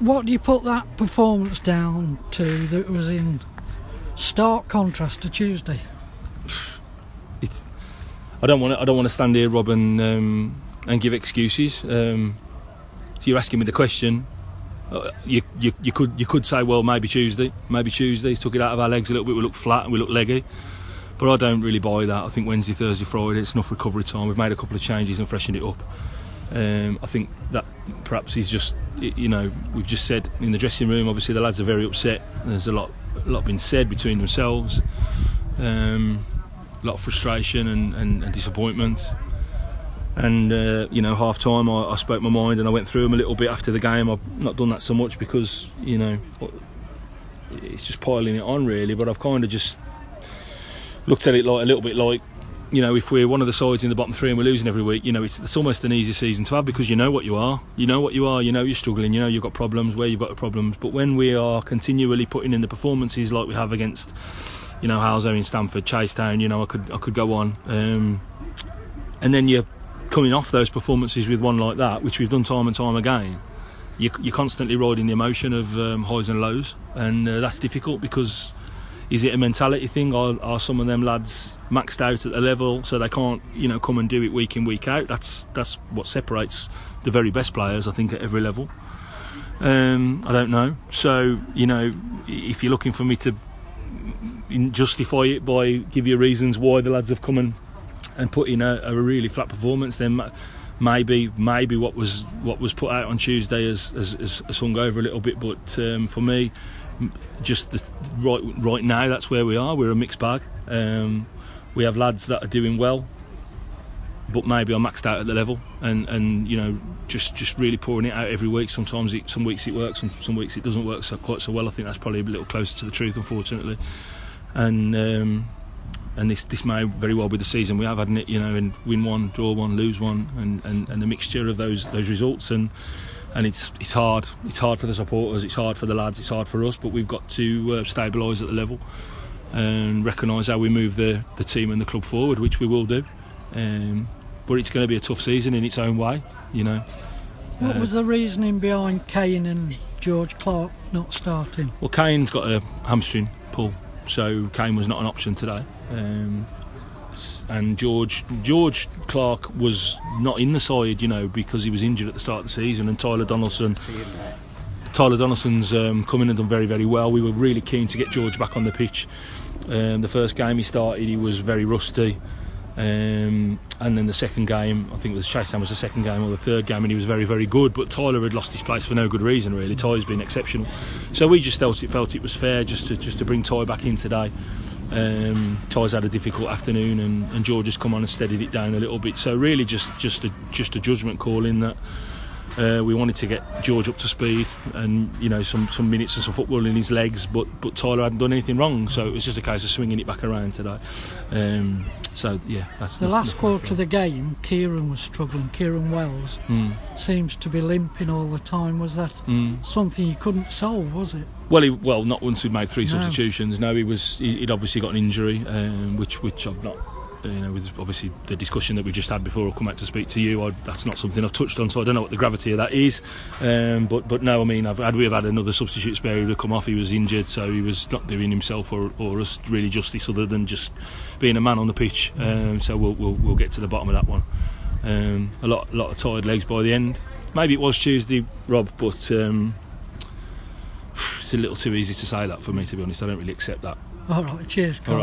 What do you put that performance down to that was in stark contrast to Tuesday? I don't want to stand here, Rob, and give excuses. So you're asking me the question. You could say, well, maybe Tuesday. He's took it out of our legs a little bit. We look flat and we look leggy. But I don't really buy that. I think Wednesday, Thursday, Friday, it's enough recovery time. We've made a couple of changes and freshened it up. I think that perhaps is just, you know, we've just said in the dressing room, obviously the lads are very upset. There's a lot been said between themselves. A lot of frustration and disappointment. And, you know, half time I spoke my mind and I went through them a little bit after the game. I've not done that so much because, you know, it's just piling it on really. But I've kind of just looked at it like a little bit like, you know, if we're one of the sides in the bottom three and we're losing every week, you know, it's almost an easy season to have because you know what you are. You know what you are, you know you're struggling, you know you've got problems, where you've got the problems. But when we are continually putting in the performances like we have against, you know, Halesowen, Stamford, Chasetown, you know, I could go on. And then you're coming off those performances with one like that, which we've done time and time again. You're constantly riding the emotion of highs and lows. And that's difficult because... Is it a mentality thing, or are some of them lads maxed out at the level so they can't, you know, come and do it week in, week out? That's what separates the very best players, I think, at every level. I don't know. So, you know, if you're looking for me to justify it by give you reasons why the lads have come and put in a really flat performance, then maybe what was put out on Tuesday has hung over a little bit. But for me, just right now, that's where we are. We're a mixed bag. We have lads that are doing well, but maybe are maxed out at the level, and you know, just really pouring it out every week. Some weeks it works, and some weeks it doesn't work quite so well. I think that's probably a little closer to the truth, unfortunately. And this may very well be the season we have, hadn't it? You know, and win one, draw one, lose one, and the mixture of those results and. And it's hard. It's hard for the supporters. It's hard for the lads. It's hard for us. But we've got to stabilise at the level and recognise how we move the team and the club forward, which we will do. But it's going to be a tough season in its own way, you know. What was the reasoning behind Kane and George Clark not starting? Well, Kane's got a hamstring pull, so Kane was not an option today. And George Clark was not in the side, you know, because he was injured at the start of the season. And Tyler Donaldson's come in and done very, very well. We were really keen to get George back on the pitch. The first game he started, he was very rusty, and then the second game, I think it was Chastain was the second game or the third game, and he was very, very good. But Tyler had lost his place for no good reason, really. Ty's been exceptional, so we just felt it was fair just to bring Ty back in today. Ty's had a difficult afternoon, and George has come on and steadied it down a little bit. So really, just a judgment call in that we wanted to get George up to speed, and you know, some minutes and some football in his legs. But Tyler hadn't done anything wrong, so it was just a case of swinging it back around today. So yeah, that's the last quarter of the game. Kieran was struggling. Kieran Wells seems to be limping all the time. Was that something you couldn't solve? Was it? Well, not once we'd made three substitutions. No, he'd obviously got an injury, which I've not, you know, with obviously the discussion that we just had before I come out to speak to you, that's not something I've touched on, so I don't know what the gravity of that is. But no, I mean, we have had another substitute spare who'd have come off. He was injured, so he was not doing himself or us really justice, other than just being a man on the pitch. So we'll get to the bottom of that one. A lot of tired legs by the end. Maybe it was Tuesday, Rob, but it's a little too easy to say that for me, to be honest. I don't really accept that. All right, cheers. All right.